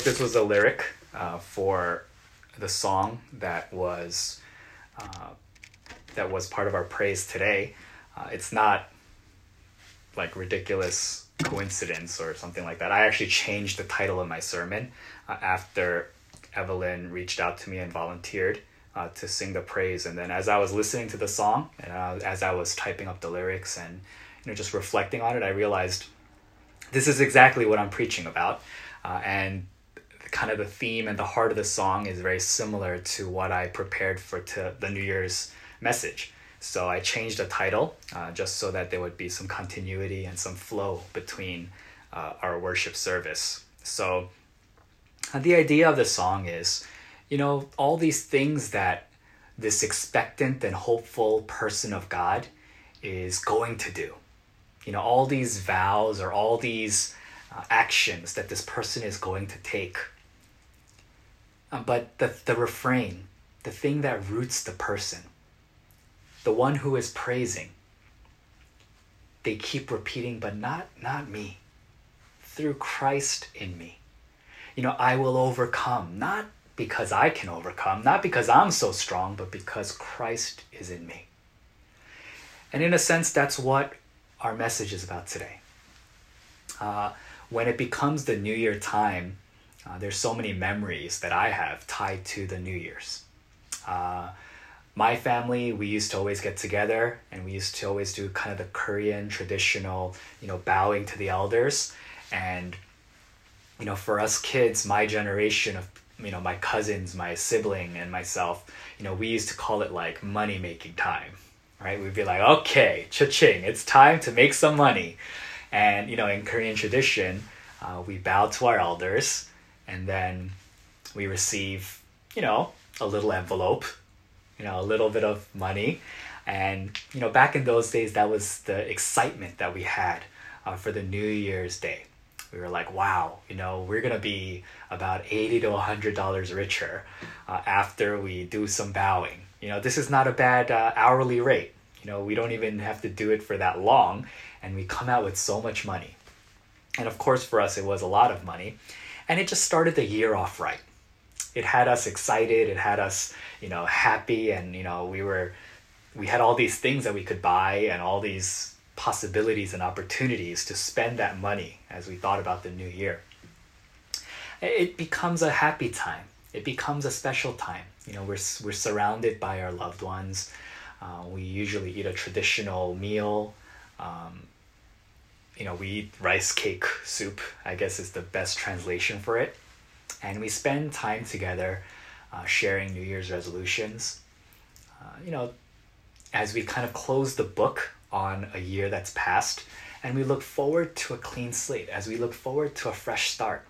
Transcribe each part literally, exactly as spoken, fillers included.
like this was a lyric uh, for the song that was uh, that was part of our praise today. Uh, it's not like ridiculous coincidence or something like that. I actually changed the title of my sermon uh, after Evelyn reached out to me and volunteered uh, to sing the praise. And then as I was listening to the song and uh, as I was typing up the lyrics and, you know, just reflecting on it, I realized this is exactly what I'm preaching about. Uh, and kind of the theme and the heart of the song is very similar to what I prepared for to the New Year's message. So I changed the title uh, just so that there would be some continuity and some flow between uh, our worship service. So uh, the idea of the song is, you know, all these things that this expectant and hopeful person of God is going to do. You know, all these vows or all these uh, actions that this person is going to take. Um, but the, the refrain, the thing that roots the person, the one who is praising, they keep repeating, but not, not me, through Christ in me. You know, I will overcome, not because I can overcome, not because I'm so strong, but because Christ is in me. And in a sense, that's what our message is about today. Uh, when it becomes the New Year time, uh, there's so many memories that I have tied to the New Year's. Uh, My family, we used to always get together and we used to always do kind of the Korean traditional, you know, bowing to the elders. And, you know, for us kids, my generation of, you know, my cousins, my sibling and myself, you know, we used to call it like money making time, right? We'd be like, okay, cha-ching, it's time to make some money. And, you know, in Korean tradition, uh, we bow to our elders and then we receive, you know, a little envelope, you know, a little bit of money. And, you know, back in those days, that was the excitement that we had uh, for the New Year's Day. We were like, wow, you know, we're going to be about eighty to one hundred dollars richer uh, after we do some bowing. You know, this is not a bad uh, hourly rate. You know, we don't even have to do it for that long. And we come out with so much money. And of course, for us, it was a lot of money. And it just started the year off right. It had us excited, it had us, you know, happy, and, you know, we were, we had all these things that we could buy and all these possibilities and opportunities to spend that money as we thought about the new year. It becomes a happy time. It becomes a special time. You know, we're, we're surrounded by our loved ones. Uh, we usually eat a traditional meal. Um, you know, we eat rice cake soup, I guess is the best translation for it. And we spend time together uh, sharing New Year's resolutions. Uh, you know, as we kind of close the book on a year that's passed, and we look forward to a clean slate, as we look forward to a fresh start,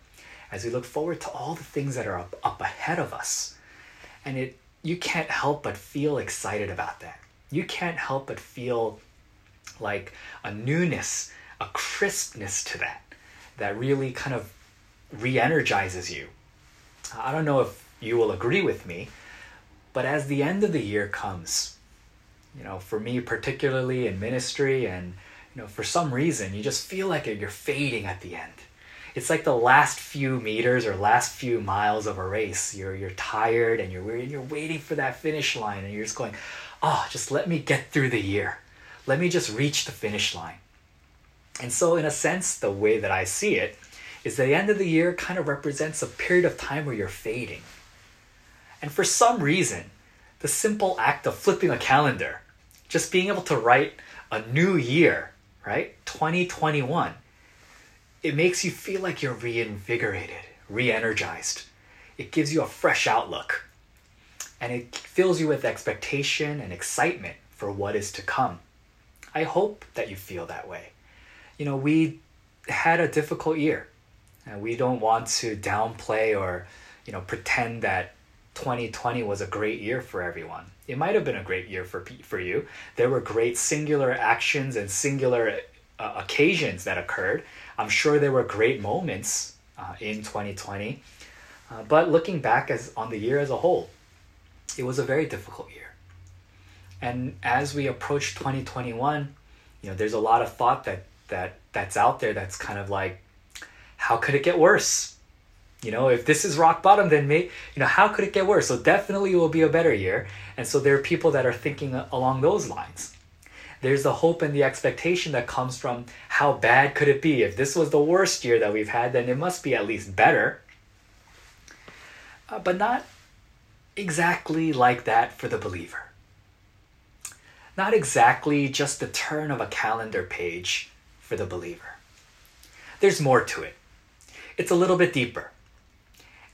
as we look forward to all the things that are up, up ahead of us. And it you can't help but feel excited about that. You can't help but feel like a newness, a crispness to that, that really kind of re-energizes you. I don't know if you will agree with me, but as the end of the year comes, you know, for me particularly in ministry, and, you know, for some reason, you just feel like you're fading at the end. It's like the last few meters or last few miles of a race. You're you're tired and you're weary and you're waiting for that finish line, and you're just going, oh, just let me get through the year. Let me just reach the finish line. And so in a sense, the way that I see it is the end of the year kind of represents a period of time where you're fading. And for some reason, the simple act of flipping a calendar, just being able to write a new year, right, twenty twenty-one, it makes you feel like you're reinvigorated, re-energized. It gives you a fresh outlook. And it fills you with expectation and excitement for what is to come. I hope that you feel that way. You know, we had a difficult year. And we don't want to downplay or, you know, pretend that twenty twenty was a great year for everyone. It might have been a great year for for you. There were great singular actions and singular uh, occasions that occurred. I'm sure there were great moments uh, in twenty twenty. Uh, but looking back as on the year as a whole, it was a very difficult year. And as we approach twenty twenty-one, you know, there's a lot of thought that that that's out there that's kind of like, how could it get worse? You know, if this is rock bottom, then may, you know, how could it get worse? So definitely it will be a better year. And so there are people that are thinking along those lines. There's the hope and the expectation that comes from how bad could it be? If this was the worst year that we've had, then it must be at least better. Uh, but not exactly like that for the believer. Not exactly just the turn of a calendar page for the believer. There's more to it. It's a little bit deeper.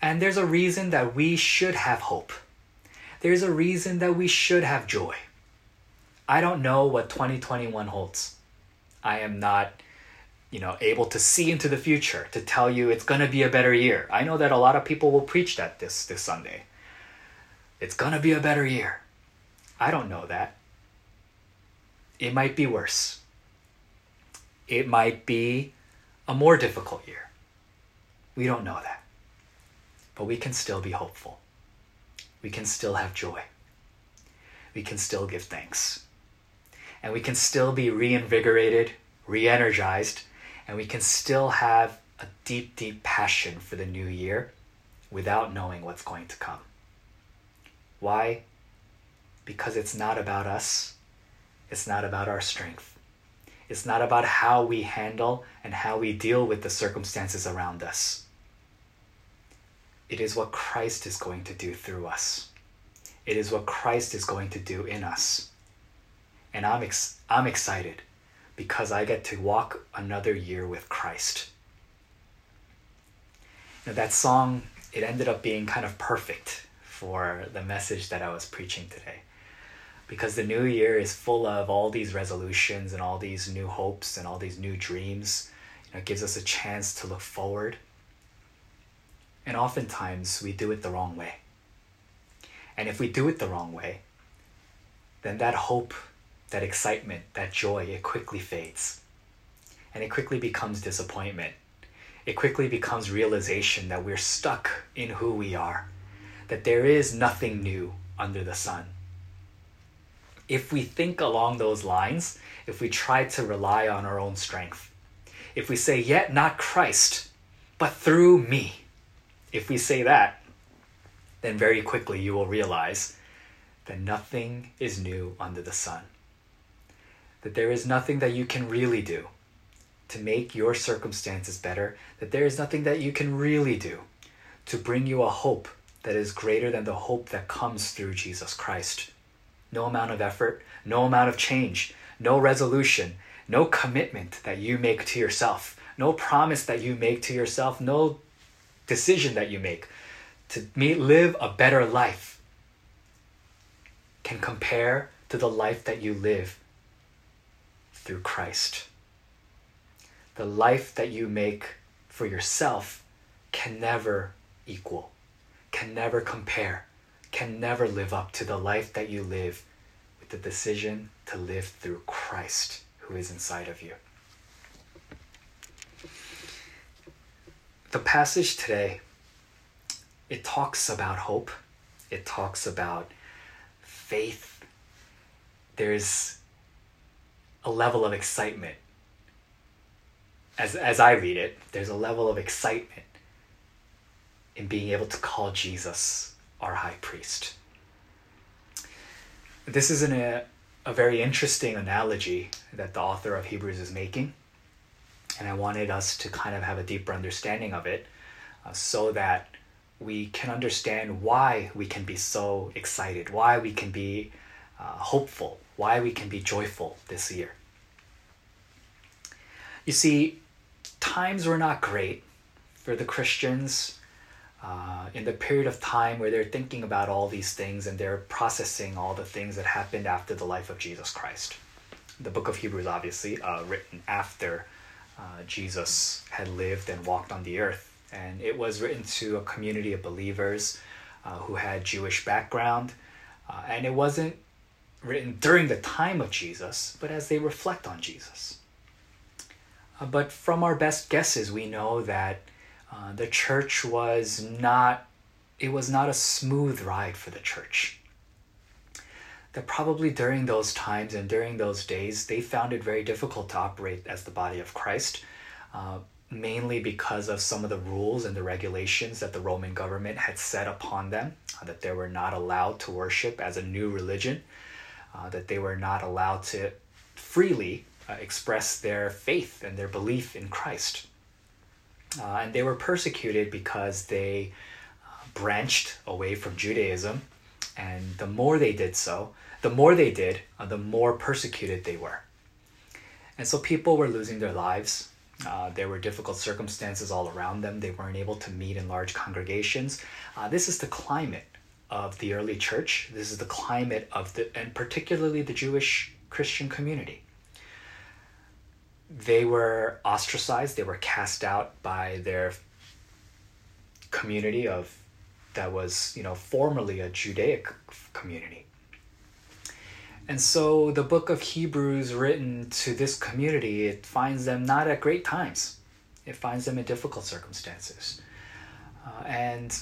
And there's a reason that we should have hope. There's a reason that we should have joy. I don't know what twenty twenty-one holds. I am not, you know, able to see into the future to tell you it's going to be a better year. I know that a lot of people will preach that this, this Sunday. It's going to be a better year. I don't know that. It might be worse. It might be a more difficult year. We don't know that. But we can still be hopeful. We can still have joy. We can still give thanks. And we can still be reinvigorated, re-energized, and we can still have a deep, deep passion for the new year without knowing what's going to come. Why? Because it's not about us. It's not about our strength. It's not about how we handle and how we deal with the circumstances around us. It is what Christ is going to do through us. It is what Christ is going to do in us. And I'm ex- I'm excited because I get to walk another year with Christ. Now, that song, it ended up being kind of perfect for the message that I was preaching today. Because the new year is full of all these resolutions and all these new hopes and all these new dreams. You know, it gives us a chance to look forward. And oftentimes we do it the wrong way. And if we do it the wrong way, then that hope, that excitement, that joy, it quickly fades. And it quickly becomes disappointment. It quickly becomes realization that we're stuck in who we are, that there is nothing new under the sun. If we think along those lines, if we try to rely on our own strength, if we say, yet not Christ, but through me, if we say that, then very quickly you will realize that nothing is new under the sun. That there is nothing that you can really do to make your circumstances better. That there is nothing that you can really do to bring you a hope that is greater than the hope that comes through Jesus Christ. No amount of effort, no amount of change, no resolution, no commitment that you make to yourself, no promise that you make to yourself, no decision that you make to live a better life can compare to the life that you live through Christ. The life that you make for yourself can never equal, can never compare, can never live up to the life that you live with the decision to live through Christ who is inside of you. The passage today, it talks about hope. It talks about faith. There's a level of excitement. As, as I read it, there's a level of excitement in being able to call Jesus our high priest. This is an, a, a very interesting analogy that the author of Hebrews is making. And I wanted us to kind of have a deeper understanding of it uh, so that we can understand why we can be so excited, why we can be uh, hopeful, why we can be joyful this year. You see, times were not great for the Christians uh, in the period of time where they're thinking about all these things and they're processing all the things that happened after the life of Jesus Christ. The book of Hebrews, obviously, uh, written after Uh, Jesus had lived and walked on the earth. And it was written to a community of believers uh, who had Jewish background. Uh, and it wasn't written during the time of Jesus, but as they reflect on Jesus. Uh, but from our best guesses, we know that uh, the church was not, it was not a smooth ride for the church. That probably during those times and during those days, they found it very difficult to operate as the body of Christ. Uh, mainly because of some of the rules and the regulations that the Roman government had set upon them, uh, that they were not allowed to worship as a new religion, uh, that they were not allowed to freely uh, express their faith and their belief in Christ. Uh, and they were persecuted because they uh, branched away from Judaism, and the more they did so, the more they did, uh, the more persecuted they were. And so people were losing their lives. Uh, there were difficult circumstances all around them. They weren't able to meet in large congregations. Uh, this is the climate of the early church. This is the climate of the, and particularly the Jewish Christian community. They were ostracized. They were cast out by their community of, that was, you know, formerly a Judaic community. And so the book of Hebrews, written to this community, it finds them not at great times. It finds them in difficult circumstances. Uh, and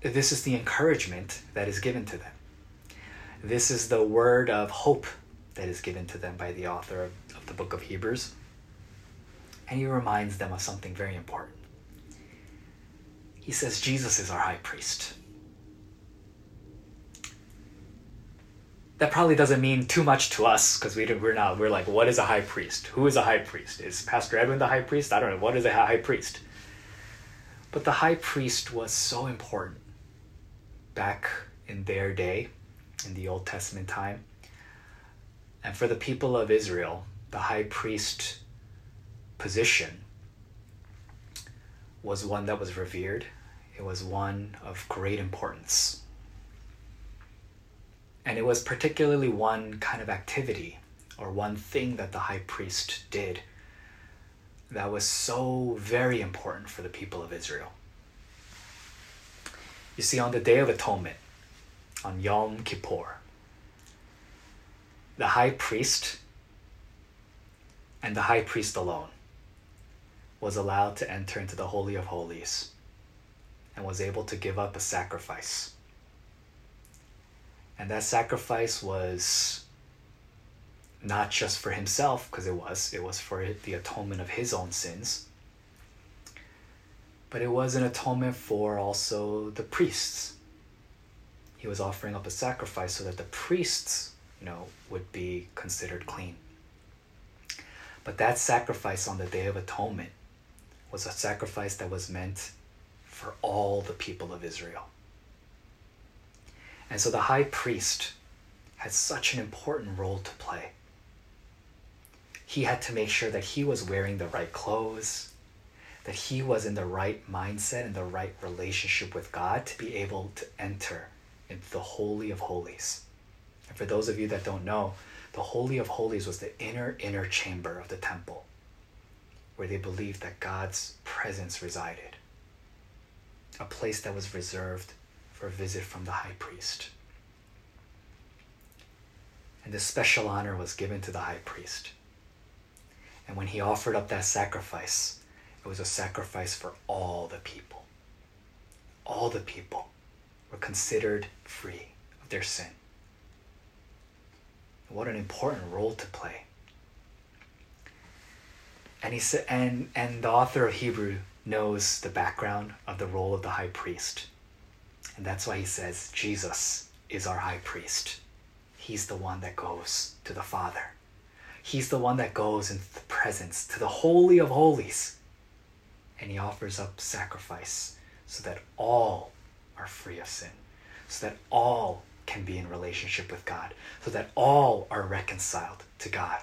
this is the encouragement that is given to them. This is the word of hope that is given to them by the author of, of the book of Hebrews. And he reminds them of something very important. He says, Jesus is our high priest. That probably doesn't mean too much to us, because we did, we're not, we're like, what is a high priest? Who is a high priest? Is Pastor Edwin the high priest? I don't know. What is a high priest? But the high priest was so important back in their day, in the Old Testament time. And for the people of Israel, the high priest position was one that was revered. It was one of great importance. And it was particularly one kind of activity or one thing that the high priest did that was so very important for the people of Israel. You see, on the Day of Atonement, on Yom Kippur, the high priest, and the high priest alone, was allowed to enter into the Holy of Holies and was able to give up a sacrifice. And that sacrifice was not just for himself, because it was, it was for the atonement of his own sins, but it was an atonement for also the priests. He was offering up a sacrifice so that the priests, you know, would be considered clean. But that sacrifice on the Day of Atonement was a sacrifice that was meant for all the people of Israel. And so the high priest had such an important role to play. He had to make sure that he was wearing the right clothes, that he was in the right mindset and the right relationship with God to be able to enter into the Holy of Holies. And for those of you that don't know, the Holy of Holies was the inner, inner chamber of the temple, where they believed that God's presence resided, a place that was reserved for a visit from the high priest. And this special honor was given to the high priest. And when he offered up that sacrifice, it was a sacrifice for all the people. All the people were considered free of their sin. What an important role to play. And he said, and, and the author of Hebrew knows the background of the role of the high priest. And that's why he says, Jesus is our high priest. He's the one that goes to the Father. He's the one that goes into the presence, to the Holy of Holies. And he offers up sacrifice so that all are free of sin, so that all can be in relationship with God, so that all are reconciled to God.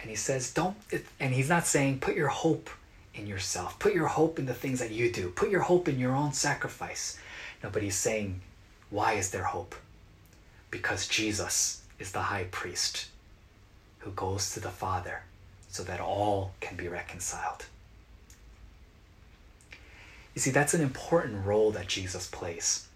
And he says, don't, and he's not saying, put your hope in yourself. Put your hope in the things that you do. Put your hope in your own sacrifice. No, but he's saying, why is there hope? Because Jesus is the high priest who goes to the Father so that all can be reconciled. You see, that's an important role that Jesus plays.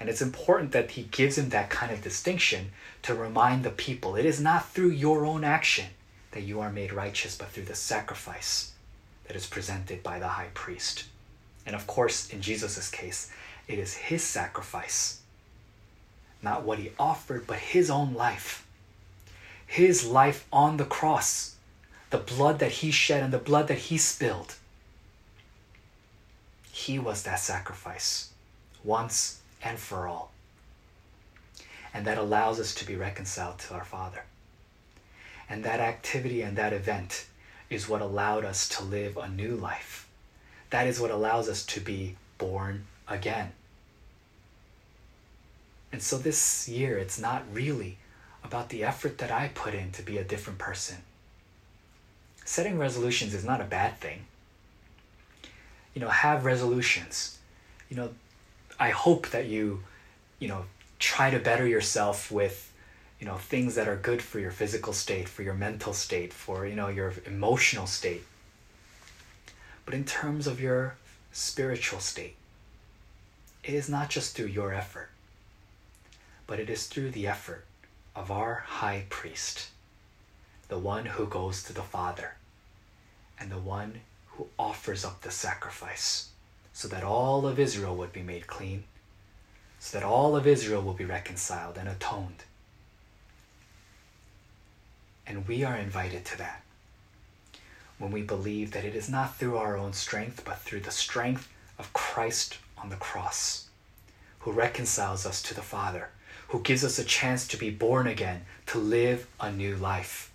And it's important that he gives him that kind of distinction to remind the people, it is not through your own action that you are made righteous, but through the sacrifice that is presented by the high priest. And of course, in Jesus' case, it is his sacrifice, not what he offered, but his own life. His life on the cross, the blood that he shed and the blood that he spilled. He was that sacrifice once and for all. And that allows us to be reconciled to our Father. And that activity and that event is what allowed us to live a new life. That is what allows us to be born again. And so this year, it's not really about the effort that I put in to be a different person. Setting resolutions is not a bad thing. You know, have resolutions. You know, I hope that you, you know, try to better yourself with, you know, things that are good for your physical state, for your mental state, for, you know, your emotional state. But in terms of your spiritual state, it is not just through your effort, but it is through the effort of our high priest, the one who goes to the Father, and the one who offers up the sacrifice so that all of Israel would be made clean, so that all of Israel will be reconciled and atoned. And we are invited to that when we believe that it is not through our own strength, but through the strength of Christ on the cross, who reconciles us to the Father, who gives us a chance to be born again, to live a new life.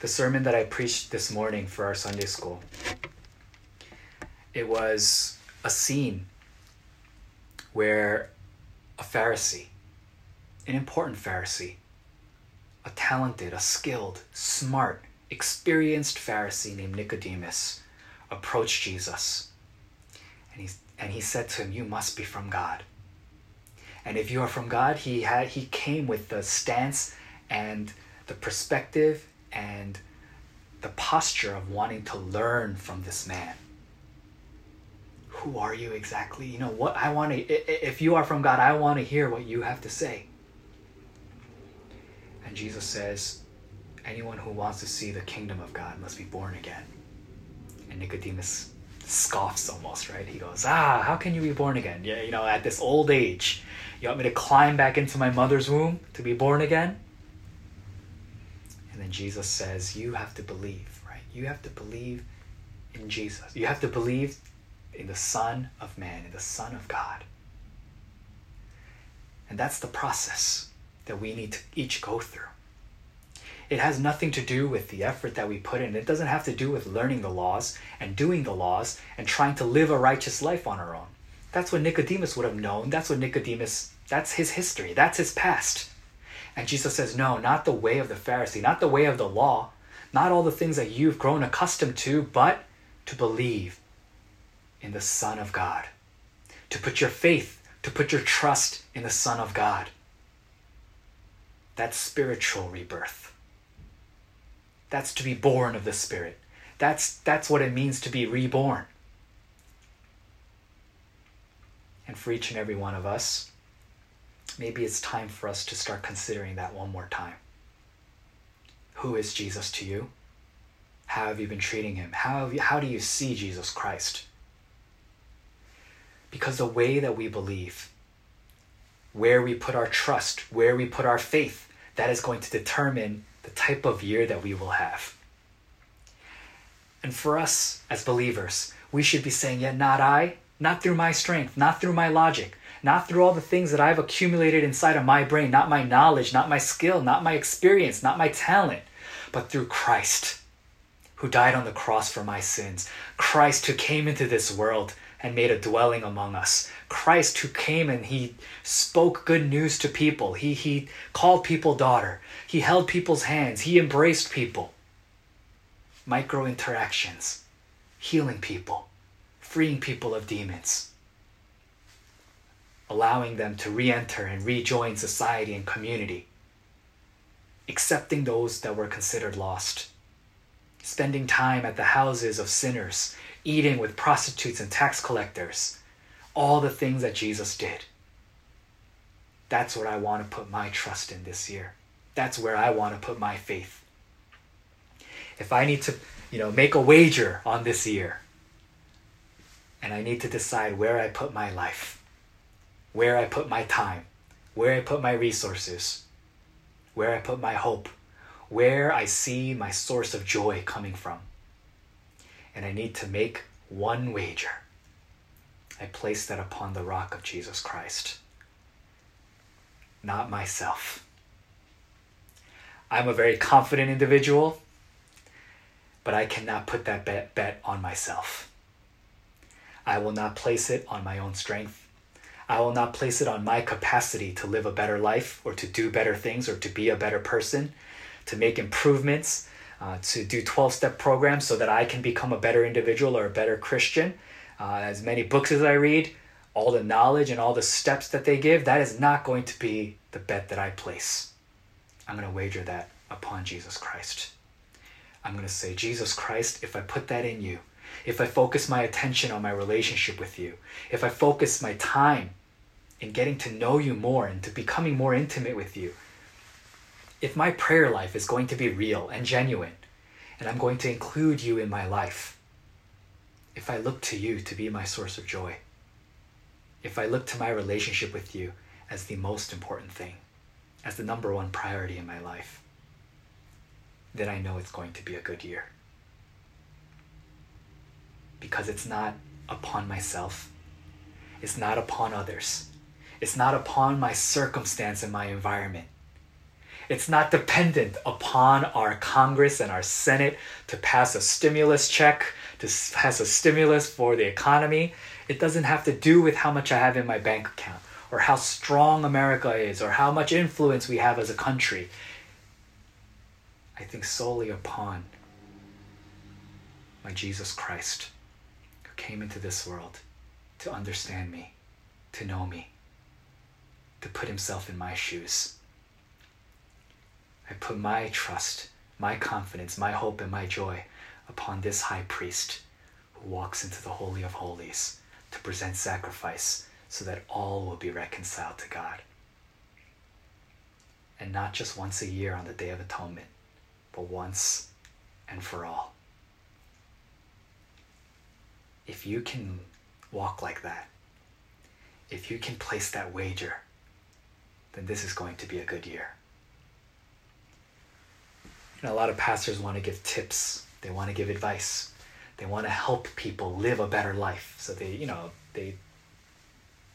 The sermon that I preached this morning for our Sunday school, it was a scene where a Pharisee, an important Pharisee, a talented, a skilled, smart, experienced Pharisee named Nicodemus approached Jesus. And he, and he said to him, "You must be from God." And if you are from God, he had he came with the stance and the perspective and the posture of wanting to learn from this man. Who are you exactly? You know what I want to, if you are from God, I want to hear what you have to say. And Jesus says, anyone who wants to see the kingdom of God must be born again. And Nicodemus scoffs almost, right? He goes, ah, how can you be born again? Yeah, you know, at this old age, you want me to climb back into my mother's womb to be born again? And then Jesus says, you have to believe, right? You have to believe in Jesus. You have to believe in the Son of Man, in the Son of God. And that's the process that we need to each go through. It has nothing to do with the effort that we put in. It doesn't have to do with learning the laws and doing the laws and trying to live a righteous life on our own. That's what Nicodemus would have known. That's what Nicodemus, that's his history. That's his past. And Jesus says, no, not the way of the Pharisee, not the way of the law, not all the things that you've grown accustomed to, but to believe in the Son of God, to put your faith, to put your trust in the Son of God. That's spiritual rebirth. That's to be born of the Spirit. That's, that's what it means to be reborn. And for each and every one of us, maybe it's time for us to start considering that one more time. Who is Jesus to you? How have you been treating him? How, have you, how do you see Jesus Christ? Because the way that we believe, where we put our trust, where we put our faith, that is going to determine the type of year that we will have. And for us as believers, we should be saying, yet not I, not through my strength, not through my logic, not through all the things that I've accumulated inside of my brain, not my knowledge, not my skill, not my experience, not my talent, but through Christ, who died on the cross for my sins. Christ who came into this world and made a dwelling among us. Christ who came and he spoke good news to people. He, he called people daughter. He held people's hands. He embraced people. Micro interactions. Healing people. Freeing people of demons. Allowing them to re-enter and rejoin society and community. Accepting those that were considered lost. Spending time at the houses of sinners, eating with prostitutes and tax collectors, all the things that Jesus did. That's what I want to put my trust in this year. That's where I want to put my faith. If I need to, you know, make a wager on this year, and I need to decide where I put my life, where I put my time, where I put my resources, where I put my hope, where I see my source of joy coming from. And I need to make one wager. I place that upon the rock of Jesus Christ, not myself. I'm a very confident individual, but I cannot put that bet, bet on myself. I will not place it on my own strength. I will not place it on my capacity to live a better life or to do better things or to be a better person, to make improvements, uh, to do twelve-step programs so that I can become a better individual or a better Christian. Uh, as many books as I read, all the knowledge and all the steps that they give, that is not going to be the bet that I place. I'm going to wager that upon Jesus Christ. I'm going to say, Jesus Christ, if I put that in you, if I focus my attention on my relationship with you, if I focus my time in getting to know you more and to becoming more intimate with you, if my prayer life is going to be real and genuine, and I'm going to include you in my life, if I look to you to be my source of joy, if I look to my relationship with you as the most important thing, as the number one priority in my life, then I know it's going to be a good year. Because it's not upon myself. It's not upon others. It's not upon my circumstance and my environment. It's not dependent upon our Congress and our Senate to pass a stimulus check, to pass a stimulus for the economy. It doesn't have to do with how much I have in my bank account or how strong America is or how much influence we have as a country. I think solely upon my Jesus Christ, who came into this world to understand me, to know me, to put himself in my shoes. I put my trust, my confidence, my hope, and my joy upon this high priest who walks into the Holy of Holies to present sacrifice so that all will be reconciled to God. And not just once a year on the Day of Atonement, but once and for all. If you can walk like that, if you can place that wager, then this is going to be a good year. And a lot of pastors want to give tips. They want to give advice. They want to help people live a better life. So they, you know, they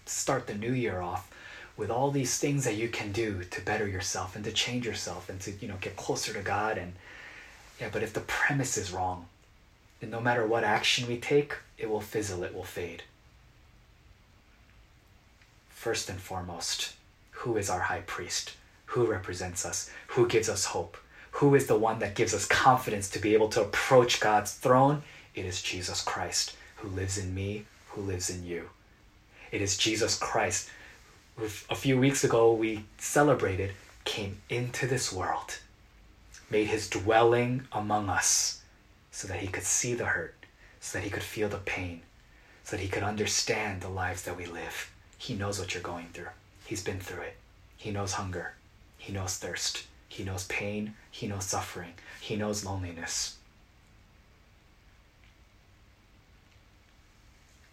start the new year off with all these things that you can do to better yourself and to change yourself and to, you know, get closer to God. And yeah, but if the premise is wrong, then no matter what action we take, it will fizzle, it will fade. First and foremost, who is our high priest? Who represents us? Who gives us hope? Who is the one that gives us confidence to be able to approach God's throne? It is Jesus Christ, who lives in me, who lives in you. It is Jesus Christ, who a few weeks ago we celebrated, came into this world, made his dwelling among us, so that he could see the hurt, so that he could feel the pain, so that he could understand the lives that we live. He knows what you're going through. He's been through it. He knows hunger. He knows thirst. He knows pain. He knows suffering. He knows loneliness.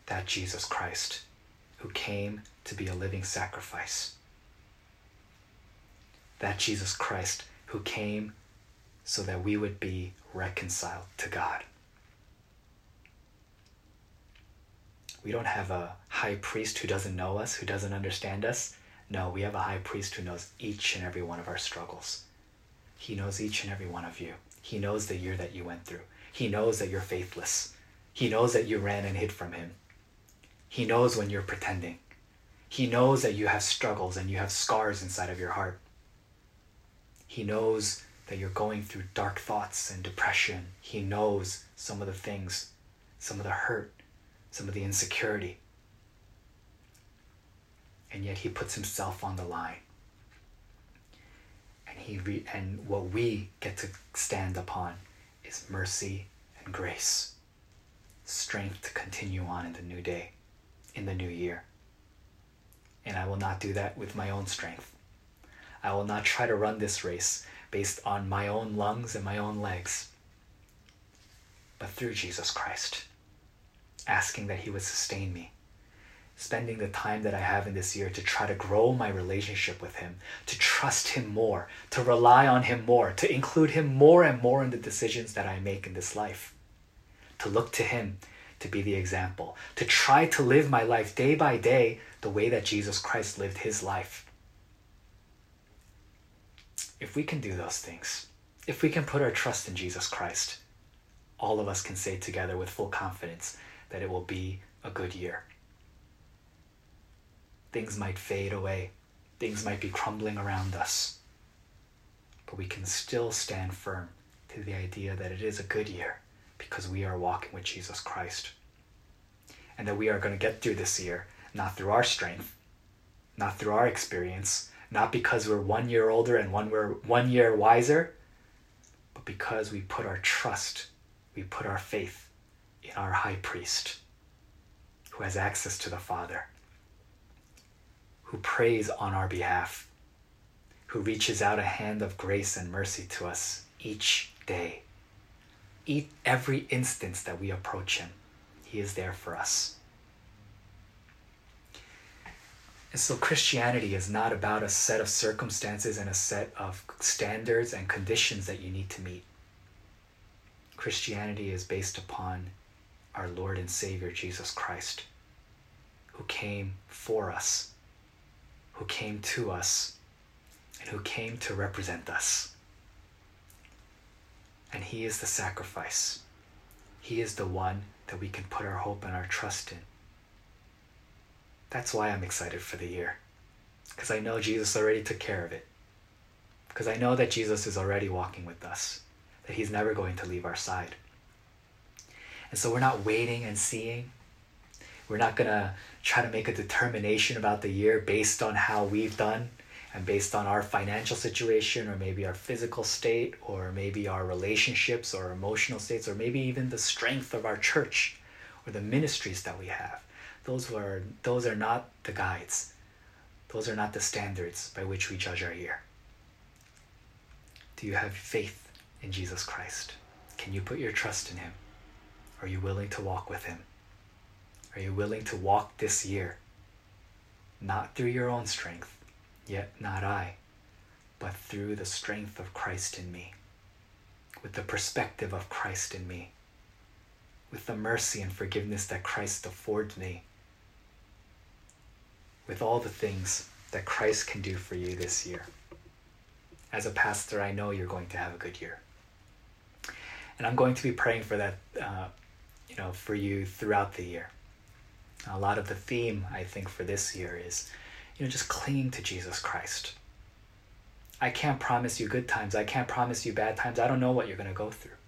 That Jesus Christ, who came to be a living sacrifice. That Jesus Christ, who came so that we would be reconciled to God. We don't have a high priest who doesn't know us, who doesn't understand us. No, we have a high priest who knows each and every one of our struggles. He knows each and every one of you. He knows the year that you went through. He knows that you're faithless. He knows that you ran and hid from him. He knows when you're pretending. He knows that you have struggles and you have scars inside of your heart. He knows that you're going through dark thoughts and depression. He knows some of the things, some of the hurt, some of the insecurity. And yet he puts himself on the line. And he re- and what we get to stand upon is mercy and grace. Strength to continue on in the new day, in the new year. And I will not do that with my own strength. I will not try to run this race based on my own lungs and my own legs, but through Jesus Christ, asking that he would sustain me, spending the time that I have in this year to try to grow my relationship with Him, to trust Him more, to rely on Him more, to include Him more and more in the decisions that I make in this life, to look to Him to be the example, to try to live my life day by day the way that Jesus Christ lived His life. If we can do those things, if we can put our trust in Jesus Christ, all of us can say together with full confidence that it will be a good year. Things might fade away. Things might be crumbling around us. But we can still stand firm to the idea that it is a good year because we are walking with Jesus Christ. And that we are going to get through this year, not through our strength, not through our experience, not because we're one year older and one we're one year wiser, but because we put our trust, we put our faith in our high priest who has access to the Father, who prays on our behalf, who reaches out a hand of grace and mercy to us each day. Each, every instance that we approach Him, He is there for us. And so Christianity is not about a set of circumstances and a set of standards and conditions that you need to meet. Christianity is based upon our Lord and Savior, Jesus Christ, who came for us, who came to us, and who came to represent us. And He is the sacrifice. He is the one that we can put our hope and our trust in. That's why I'm excited for the year, because I know Jesus already took care of it, because I know that Jesus is already walking with us, that He's never going to leave our side. And so we're not waiting and seeing. We're not going to try to make a determination about the year based on how we've done and based on our financial situation, or maybe our physical state, or maybe our relationships or emotional states, or maybe even the strength of our church or the ministries that we have. Those are, those are not the guides. Those are not the standards by which we judge our year. Do you have faith in Jesus Christ? Can you put your trust in Him? Are you willing to walk with Him? Are you willing to walk this year, not through your own strength, yet not I, but through the strength of Christ in me, with the perspective of Christ in me, with the mercy and forgiveness that Christ affords me, with all the things that Christ can do for you this year? As a pastor, I know you're going to have a good year. And I'm going to be praying for that, uh, you know, for you throughout the year. A lot of the theme, I think, for this year is, you know, just clinging to Jesus Christ. I can't promise you good times. I can't promise you bad times. I don't know what you're going to go through.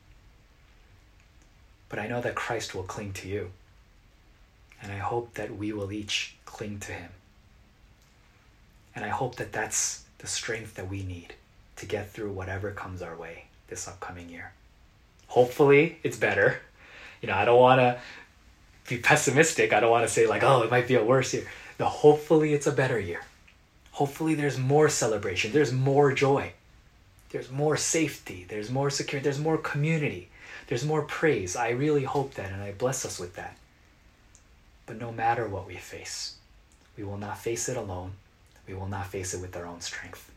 But I know that Christ will cling to you. And I hope that we will each cling to Him. And I hope that that's the strength that we need to get through whatever comes our way this upcoming year. Hopefully, it's better. You know, I don't want to be pessimistic. I don't want to say like, oh, it might be a worse year. No, hopefully it's a better year. Hopefully there's more celebration. There's more joy. There's more safety. There's more security. There's more community. There's more praise. I really hope that, and I bless us with that. But no matter what we face, we will not face it alone. We will not face it with our own strength.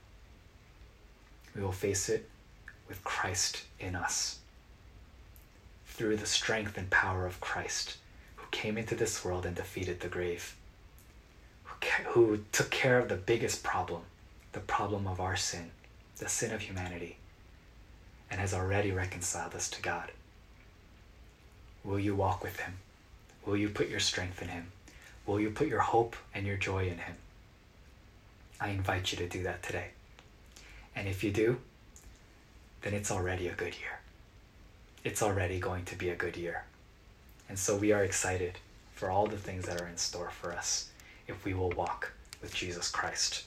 We will face it with Christ in us, through the strength and power of Christ, came into this world and defeated the grave, who took care of the biggest problem, the problem of our sin, the sin of humanity, and has already reconciled us to God. Will you walk with Him? Will you put your strength in Him? Will you put your hope and your joy in Him? I invite you to do that today. And if you do, then it's already a good year. It's already going to be a good year. And so we are excited for all the things that are in store for us if we will walk with Jesus Christ.